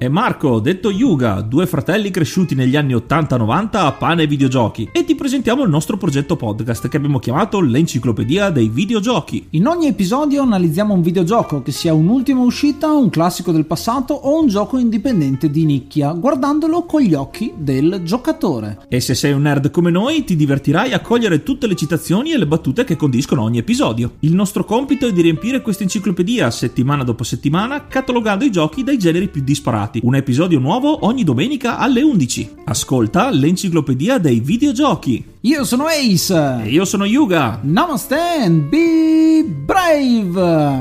e Marco, detto Yuga, due fratelli cresciuti negli anni 80-90 a pane e videogiochi, e ti presentiamo il nostro progetto podcast che abbiamo chiamato l'Enciclopedia dei Videogiochi. In ogni episodio analizziamo un videogioco, che sia un'ultima uscita, un classico del passato o un gioco indipendente di nicchia, guardandolo con gli occhi del giocatore. E se sei un nerd come noi, ti divertirai a cogliere tutte le citazioni e le battute che condiscono ogni episodio. Il nostro compito è di riempire questa enciclopedia settimana dopo settimana, catalogando i giochi dai generi più disparati. Un episodio nuovo ogni domenica alle 11. Ascolta l'Enciclopedia dei Videogiochi. Io sono Ace. E io sono Yuga. Namaste and be brave.